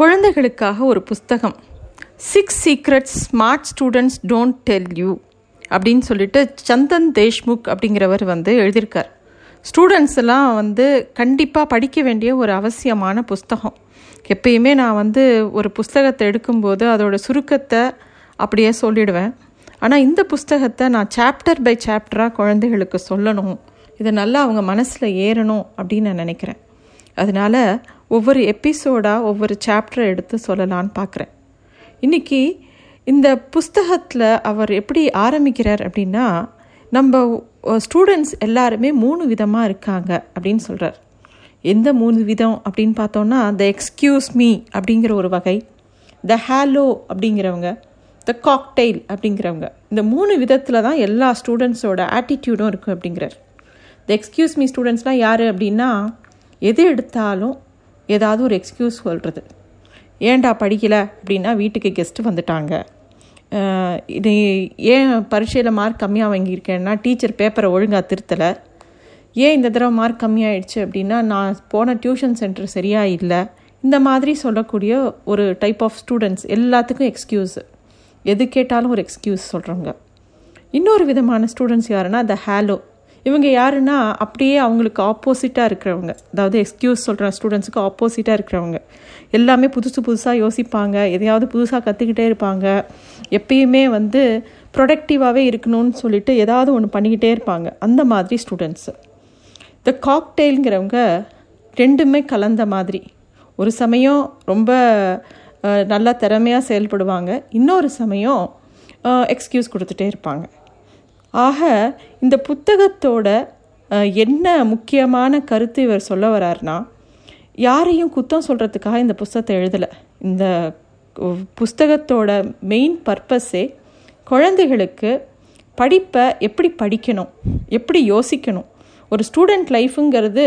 குழந்தைகளுக்காக ஒரு புஸ்தகம், six secrets smart students don't tell you அப்படின்னு சொல்லிட்டு சந்தன் தேஷ்முக் அப்படிங்கிறவர் எழுதியிருக்கார். ஸ்டூடெண்ட்ஸ் எல்லாம் கண்டிப்பாக படிக்க வேண்டிய ஒரு அவசியமான புஸ்தகம். எப்பயுமே நான் ஒரு புஸ்தகத்தை எடுக்கும்போது அதோடய சுருக்கத்தை அப்படியே சொல்லிடுவேன். ஆனால் இந்த புஸ்தகத்தை நான் சாப்டர் பை சாப்டராக குழந்தைகளுக்கு சொல்லணும், இதை நல்லா அவங்க மனசில் ஏறணும் அப்படின்னு நான் நினைக்கிறேன். அதனால் ஒவ்வொரு எபிசோடாக ஒவ்வொரு சாப்டரை எடுத்து சொல்லலான்னு பார்க்குறேன். இன்றைக்கி இந்த புஸ்தகத்தில் அவர் எப்படி ஆரம்பிக்கிறார் அப்படின்னா, நம்ம ஸ்டூடெண்ட்ஸ் எல்லாருமே 3 விதமாக இருக்காங்க அப்படின்னு சொல்கிறார். எந்த 3 விதம் அப்படின்னு பார்த்தோன்னா, த எக்ஸ்கியூஸ் மீ அப்படிங்கிற ஒரு வகை, த ஹேலோ அப்படிங்கிறவங்க, த காக்டெயில் அப்படிங்கிறவங்க. இந்த 3 விதத்தில் தான் எல்லா ஸ்டூடெண்ட்ஸோட ஆட்டிடியூடும் இருக்குது அப்படிங்கிறார். த எக்ஸ்கியூஸ் மீ ஸ்டூடெண்ட்ஸ்லாம் யார் அப்படின்னா, எது எடுத்தாலும் ஏதாவது ஒரு எக்ஸ்கியூஸ் சொல்கிறது. ஏன்டா படிக்கலை அப்படின்னா, வீட்டுக்கு கெஸ்ட்டு வந்துட்டாங்க, இது ஏன் பரீட்சையில் மார்க் கம்மியாக வாங்கியிருக்கேன்னா டீச்சர் பேப்பரை ஒழுங்காக திருத்தலை, ஏன் இந்த தடவை மார்க் கம்மியாகிடுச்சு அப்படின்னா நான் போன டியூஷன் சென்டர் சரியாக இல்லை, இந்த மாதிரி சொல்லக்கூடிய ஒரு டைப் ஆஃப் ஸ்டூடெண்ட்ஸ். எல்லாத்துக்கும் எக்ஸ்கியூஸு, எது கேட்டாலும் ஒரு எக்ஸ்கியூஸ் சொல்கிறவங்க. இன்னொரு விதமான ஸ்டூடெண்ட்ஸ் யாருன்னா, த ஹேலோ. இவங்க யாருன்னா அப்படியே அவங்களுக்கு ஆப்போசிட்டாக இருக்கிறவங்க, அதாவது எக்ஸ்கியூஸ் சொல்கிற ஸ்டூடெண்ட்ஸுக்கு ஆப்போசிட்டாக இருக்கிறவங்க. எல்லாமே புதுசாக யோசிப்பாங்க, எதையாவது புதுசாக கற்றுக்கிட்டே இருப்பாங்க, எப்பயுமே ப்ரொடக்டிவாகவே இருக்கணும்னு சொல்லிட்டு ஏதாவது ஒன்று பண்ணிக்கிட்டே இருப்பாங்க. அந்த மாதிரி ஸ்டூடெண்ட்ஸு. த காக்டெயிலுங்கிறவங்க ரெண்டுமே கலந்த மாதிரி, ஒரு சமயம் ரொம்ப நல்லா திறமையாக செயல்படுவாங்க, இன்னொரு சமயம் எக்ஸ்கியூஸ் கொடுத்துட்டே இருப்பாங்க. ஆக இந்த புத்தகத்தோட என்ன முக்கியமான கருத்து இவர் சொல்ல வர்றார்னா, யாரையும் குத்தம் சொல்கிறதுக்காக இந்த புத்தகத்தை எழுதலை. இந்த புத்தகத்தோட மெயின் பர்பஸே குழந்தைகளுக்கு படிப்பை எப்படி படிக்கணும், எப்படி யோசிக்கணும். ஒரு ஸ்டூடெண்ட் லைஃபுங்கிறது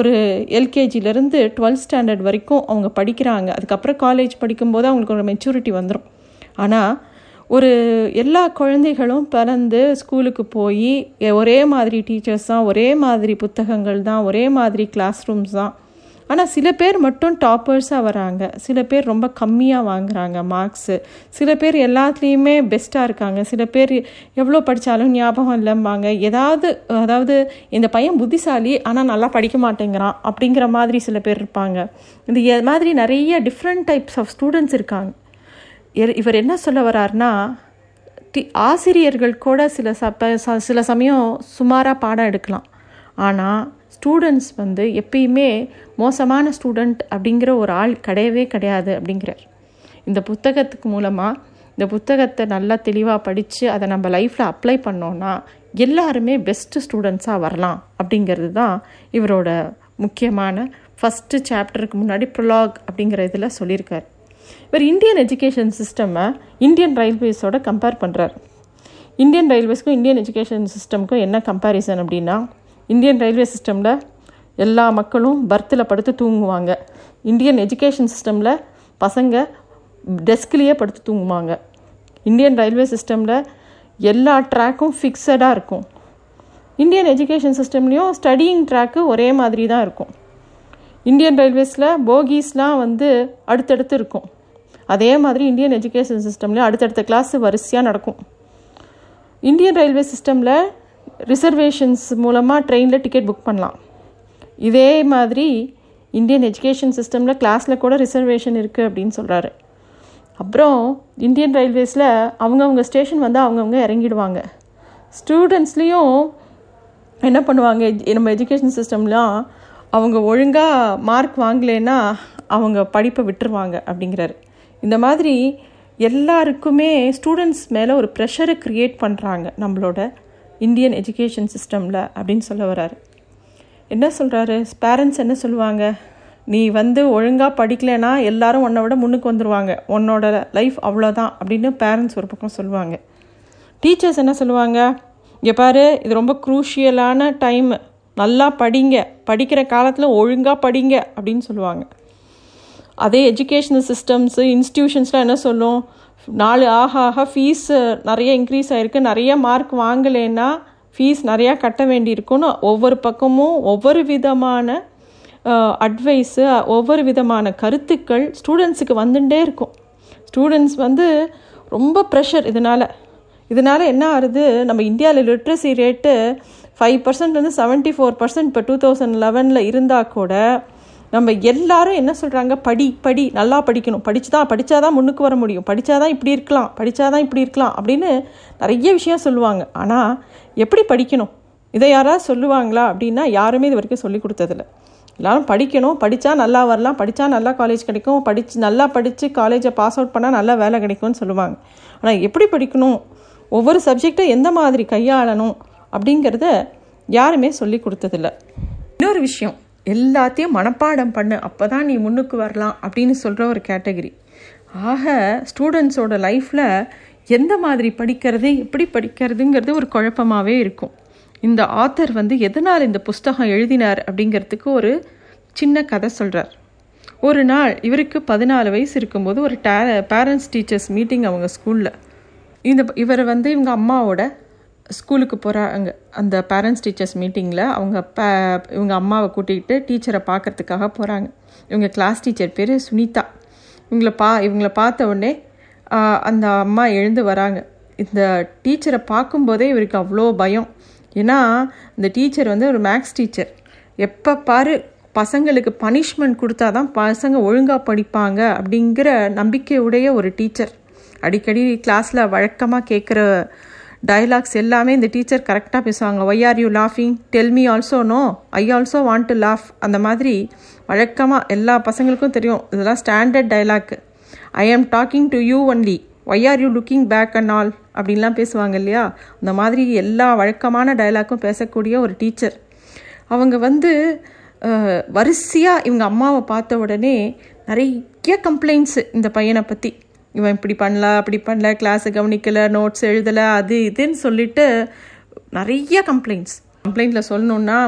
ஒரு எல்கேஜிலேருந்து 12th ஸ்டாண்டர்ட் வரைக்கும் அவங்க படிக்கிறாங்க, அதுக்கப்புறம் காலேஜ் படிக்கும்போது அவங்களுக்கு ஒரு மெச்சூரிட்டி வந்துடும். ஆனால் ஒரு எல்லா குழந்தைகளும் பிறந்து ஸ்கூலுக்கு போய் ஒரே மாதிரி டீச்சர்ஸ் தான், ஒரே மாதிரி புத்தகங்கள் தான், ஒரே மாதிரி கிளாஸ் ரூம்ஸ் தான். ஆனால் சில பேர் மட்டும் டாப்பர்ஸாக வராங்க, சில பேர் ரொம்ப கம்மியாக வாங்குகிறாங்க மார்க்ஸு, சில பேர் எல்லாத்துலேயுமே பெஸ்ட்டாக இருக்காங்க, சில பேர் எவ்வளோ படித்தாலும் ஞாபகம் இல்லைம்பாங்க, அதாவது இந்த பையன் புத்திசாலி ஆனால் நல்லா படிக்க மாட்டேங்கிறான் அப்படிங்கிற மாதிரி சில பேர் இருப்பாங்க. இந்த மாதிரி நிறைய டிஃப்ரெண்ட் டைப்ஸ் ஆஃப் ஸ்டூடெண்ட்ஸ் இருக்காங்க. இவர் என்ன சொல்ல வர்றாருனா, ஆசிரியர்கள் கூட சில சமயம் சுமாராக பாடம் எடுக்கலாம், ஆனால் ஸ்டூடெண்ட்ஸ் எப்பயுமே மோசமான ஸ்டூடெண்ட் அப்படிங்கிற ஒரு ஆள் கிடையவே கிடையாது அப்படிங்கிறார். இந்த புத்தகத்துக்கு மூலமாக இந்த புத்தகத்தை நல்லா தெளிவாக படித்து அதை நம்ம லைஃப்பில் அப்ளை பண்ணோன்னா எல்லாருமே பெஸ்ட்டு ஸ்டூடெண்ட்ஸாக வரலாம் அப்படிங்கிறது தான் இவரோட முக்கியமான ஃபஸ்ட்டு சாப்டருக்கு முன்னாடி ப்ரொலாக் அப்படிங்கிற இதில் சொல்லியிருக்கார். இவர் இந்தியன் எஜுகேஷன் சிஸ்டம்மை இந்தியன் ரயில்வேஸோட கம்பேர் பண்ணுறார். இந்தியன் ரயில்வேஸ்க்கும் இந்தியன் எஜுகேஷன் சிஸ்டம்க்கும் என்ன கம்பேரிசன் அப்படின்னா, இந்தியன் ரயில்வே சிஸ்டமில் எல்லா மக்களும் பர்த்தில் படுத்து தூங்குவாங்க, இந்தியன் எஜுகேஷன் சிஸ்டமில் பசங்க டெஸ்க்லேயே படுத்து தூங்குவாங்க. இந்தியன் ரயில்வே சிஸ்டமில் எல்லா ட்ராக்கும் ஃபிக்ஸடாக இருக்கும், இந்தியன் எஜுகேஷன் சிஸ்டம்லேயும் ஸ்டடியிங் ட்ராக்கு ஒரே மாதிரி தான் இருக்கும். இந்தியன் ரயில்வேஸில் போகீஸ்லாம் அடுத்தடுத்து இருக்கும், அதே மாதிரி இந்தியன் எஜுகேஷன் சிஸ்டம்லேயும் அடுத்தடுத்த கிளாஸ் வரிசையாக நடக்கும். இந்தியன் ரயில்வே சிஸ்டமில் ரிசர்வேஷன்ஸ் மூலமாக ட்ரெயினில் டிக்கெட் புக் பண்ணலாம், இதே மாதிரி இந்தியன் எஜுகேஷன் சிஸ்டமில் கிளாஸில் கூட ரிசர்வேஷன் இருக்குது அப்படின்னு சொல்கிறாரு. அப்புறம் இந்தியன் ரயில்வேஸில் அவங்கவுங்க ஸ்டேஷன் அவங்கவுங்க இறங்கிடுவாங்க. ஸ்டூடெண்ட்ஸ்லேயும் என்ன பண்ணுவாங்க, நம்ம எஜுகேஷன் சிஸ்டம்லாம் அவங்க ஒழுங்காக மார்க் வாங்கலைன்னா அவங்க படிப்பை விட்டுருவாங்க அப்படிங்கிறாரு. இந்த மாதிரி எல்லாருக்குமே ஸ்டூடெண்ட்ஸ் மேலே ஒரு ப்ரெஷரை க்ரியேட் பண்ணுறாங்க நம்மளோட இந்தியன் எஜுகேஷன் சிஸ்டமில் அப்படின்னு சொல்ல வர்றாரு. என்ன சொல்கிறாரு, பேரண்ட்ஸ் என்ன சொல்லுவாங்க, நீ ஒழுங்காக படிக்கலைன்னா எல்லாரும் உன்னை விட முன்னுக்கு வந்துடுவாங்க, உன்னோட லைஃப் அவ்வளோதான் அப்படின்னு பேரண்ட்ஸ் ஒரு பக்கம் சொல்லுவாங்க. டீச்சர்ஸ் என்ன சொல்லுவாங்க, இங்கே பாரு இது ரொம்ப க்ரூஷியலான டைம், நல்லா படிங்க, படிக்கிற காலத்தில் ஒழுங்காக படிங்க அப்படின்னு சொல்லுவாங்க. அதே எஜுகேஷனல் சிஸ்டம்ஸு இன்ஸ்டியூஷன்ஸ்லாம் என்ன சொல்லும், நாள் ஆக ஆக ஃபீஸு நிறைய இன்க்ரீஸ் ஆகிருக்கு, நிறைய மார்க் வாங்கலைன்னா ஃபீஸ் நிறையா கட்ட வேண்டியிருக்குன்னு ஒவ்வொரு பக்கமும் ஒவ்வொரு விதமான அட்வைஸு, ஒவ்வொரு விதமான கருத்துக்கள் ஸ்டூடெண்ட்ஸுக்கு வந்துட்டே இருக்கும். ஸ்டூடெண்ட்ஸ் வந்து ரொம்ப ப்ரெஷர். இதனால் என்ன ஆகுது, நம்ம இந்தியாவில் லிட்ரஸி ரேட்டு 5% வந்து 74% இப்போ 2011 இருந்தால் கூட நம்ம எல்லாரும் என்ன சொல்கிறாங்க, படி படி, நல்லா படிக்கணும், படித்தா தான் முன்னுக்கு வர முடியும், படித்தா தான் இப்படி இருக்கலாம் அப்படின்னு நிறைய விஷயம் சொல்லுவாங்க. ஆனால் எப்படி படிக்கணும் இதை யாராவது சொல்லுவாங்களா அப்படின்னா யாருமே இது வரைக்கும் சொல்லி கொடுத்ததில்லை. எல்லோரும் படிக்கணும், படித்தா நல்லா வரலாம், படித்தா நல்லா காலேஜ் கிடைக்கும், நல்லா படித்து காலேஜை பாஸ் அவுட் பண்ணால் நல்லா வேலை கிடைக்கும்னு சொல்லுவாங்க. ஆனால் எப்படி படிக்கணும், ஒவ்வொரு சப்ஜெக்டை எந்த மாதிரி கையாளணும் அப்படிங்கிறத யாருமே சொல்லி கொடுத்ததில்லை. இன்னொரு விஷயம், எல்லாத்தையும் மனப்பாடம் பண்ணு, அப்போ தான் நீ முன்னுக்கு வரலாம் அப்படின்னு சொல்கிற ஒரு கேட்டகரி. ஆக ஸ்டூடெண்ட்ஸோட லைஃப்பில் எந்த மாதிரி படிக்கிறது, எப்படி படிக்கிறதுங்கிறது ஒரு குழப்பமாகவே இருக்கும். இந்த ஆத்தர் வந்து எதனால் இந்த புஸ்தகம் எழுதினார் அப்படிங்கிறதுக்கு ஒரு சின்ன கதை சொல்கிறார். ஒரு நாள் இவருக்கு 14 வயசு இருக்கும்போது ஒரு பேரண்ட்ஸ் டீச்சர்ஸ் மீட்டிங் அவங்க ஸ்கூலில். இவரை வந்து இவங்க அம்மாவோட ஸ்கூலுக்கு போகிறாங்க. அந்த பேரண்ட்ஸ் டீச்சர்ஸ் மீட்டிங்கில் அவங்க இவங்க அம்மாவை கூட்டிகிட்டு டீச்சரை பார்க்குறதுக்காக போகிறாங்க. இவங்க கிளாஸ் டீச்சர் பேர் சுனிதா. இவங்களை பார்த்த உடனே அந்த அம்மா எழுந்து வராங்க. இந்த டீச்சரை பார்க்கும்போதே இவருக்கு அவ்வளோ பயம். ஏன்னா இந்த டீச்சர் வந்து ஒரு மேக்ஸ் டீச்சர். எப்போ பாரு பசங்களுக்கு பனிஷ்மெண்ட் கொடுத்தா தான் பசங்க ஒழுங்காக படிப்பாங்க அப்படிங்கிற நம்பிக்கையுடைய ஒரு டீச்சர். அடிக்கடி கிளாஸில் வழக்கமாக கேட்குற டயலாக்ஸ் எல்லாமே இந்த டீச்சர் கரெக்டாக பேசுவாங்க. ஒய் ஆர் யூ லாஃபிங், tell me also, no I also want to laugh. அந்த மாதிரி வழக்கமாக எல்லா பசங்களுக்கும் தெரியும். இதெல்லாம் standard dialogue. I am talking to you only, why are you looking back and all அப்படின்லாம் பேசுவாங்க இல்லையா. அந்த மாதிரி எல்லா வழக்கமான டயலாக்கும் பேசக்கூடிய ஒரு டீச்சர். அவங்க வந்து வரிசையாக இவங்க அம்மாவை பார்த்த உடனே நிறைய கம்ப்ளைண்ட்ஸு இந்த பையனை பற்றி. இவன் இப்படி பண்ணல, அப்படி பண்ணல, கிளாஸை கவனிக்கலை, நோட்ஸ் எழுதலை, அது இதுன்னு சொல்லிட்டு நிறைய கம்ப்ளைண்ட்டில் சொல்லணுன்னா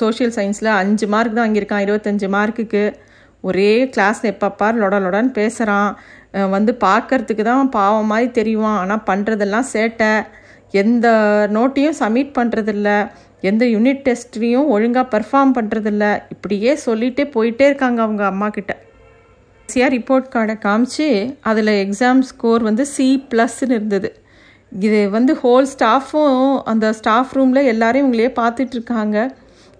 சோஷியல் சயின்ஸில் 5 மார்க் தான் வாங்கியிருக்கான், 25 மார்க்குக்கு. ஒரே கிளாஸில் எப்பப்பார் லொடன்னு பேசுகிறான், வந்து பார்க்கறதுக்கு தான் பாவம் மாதிரி தெரியுவான், ஆனால் பண்ணுறதெல்லாம் சேட்டை, எந்த நோட்டையும் சப்மிட் பண்ணுறதில்ல, எந்த யூனிட் டெஸ்ட்லேயும் ஒழுங்காக பெர்ஃபார்ம் பண்ணுறதில்ல. இப்படியே சொல்லிகிட்டே போயிட்டே இருக்காங்க அவங்க அம்மாக்கிட்ட. சிஆர் ரிப்போர்ட் கார்டை காமிச்சு அதில் எக்ஸாம் ஸ்கோர் வந்து C+ன்னு இருந்தது. இது வந்து ஹோல் ஸ்டாஃபும் அந்த ஸ்டாஃப் ரூமில் எல்லாரையும் இவங்களையே பார்த்துட்ருக்காங்க.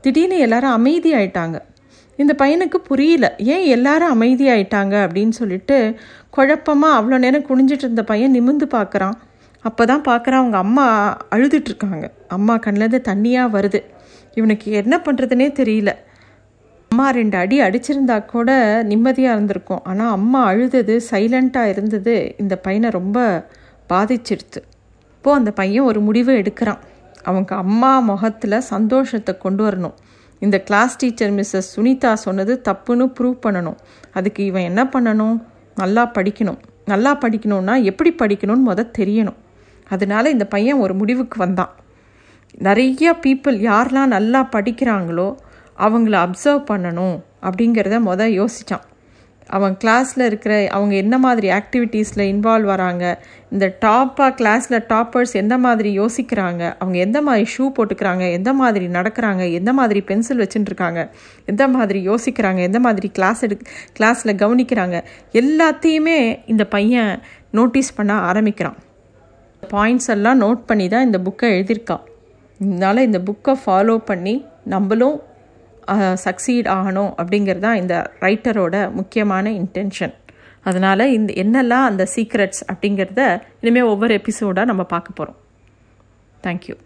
திடீர்னு எல்லாரும் அமைதியாயிட்டாங்க. இந்த பையனுக்கு புரியல ஏன் எல்லாரும் அமைதியாயிட்டாங்க அப்படின்னு சொல்லிட்டு குழப்பமாக அவ்வளோ நேரம் குனிஞ்சிட்டு இருந்த பையன் நிமிந்து பார்க்குறான். அப்போ தான் பார்க்குறான் அவங்க அம்மா அழுதுட்ருக்காங்க. அம்மா கண்ணிலேருந்து தண்ணியாக வருது. இவனுக்கு என்ன பண்ணுறதுனே தெரியல. அம்மா 2 அடி அடிச்சிருந்தா கூட நிம்மதியாக இருந்திருக்கும். ஆனால் அம்மா அழுதது, சைலண்ட்டாக இருந்தது இந்த பையனை ரொம்ப பாதிச்சிடுச்சு. இப்போது அந்த பையன் ஒரு முடிவு எடுக்கிறான். அவங்க அம்மா முகத்தில் சந்தோஷத்தை கொண்டு வரணும். இந்த கிளாஸ் டீச்சர் மிஸ்ஸஸ் சுனிதா சொன்னது தப்புன்னு ப்ரூவ் பண்ணணும். அதுக்கு இவன் என்ன பண்ணணும், நல்லா படிக்கணும்னா எப்படி படிக்கணும்னு தெரியணும். அதனால இந்த பையன் ஒரு முடிவுக்கு வந்தான். நிறைய பீப்புள் யாரெலாம் நல்லா படிக்கிறாங்களோ அவங்கள அப்சர்வ் பண்ணணும் அப்படிங்கிறத யோசித்தான். அவன் கிளாஸில் இருக்கிற அவங்க என்ன மாதிரி ஆக்டிவிட்டீஸில் இன்வால்வ் வராங்க, இந்த கிளாஸில் டாப்பர்ஸ் எந்த மாதிரி யோசிக்கிறாங்க, அவங்க எந்த மாதிரி ஷூ போட்டுக்கிறாங்க, எந்த மாதிரி நடக்கிறாங்க, எந்த மாதிரி பென்சில் வச்சுட்டுருக்காங்க, எந்த மாதிரி யோசிக்கிறாங்க, எந்த மாதிரி கிளாஸில் கவனிக்கிறாங்க, எல்லாத்தையுமே இந்த பையன் நோட்டீஸ் பண்ண ஆரம்பிக்கிறான். பாயிண்ட்ஸ் எல்லாம் நோட் பண்ணி தான் இந்த புக்கை எழுதியிருக்கான். இதனால் இந்த புக்கை ஃபாலோ பண்ணி நம்மளும் சக்சீட் ஆகணும் அப்படிங்கிறது தான் இந்த ரைட்டரோட முக்கியமான இன்டென்ஷன். அதனால் இந்த என்னெல்லாம் அந்த சீக்ரெட்ஸ் அப்படிங்கிறத இனிமேல் ஒவ்வொரு எபிசோடாக நம்ம பார்க்க போகிறோம். தேங்க்யூ.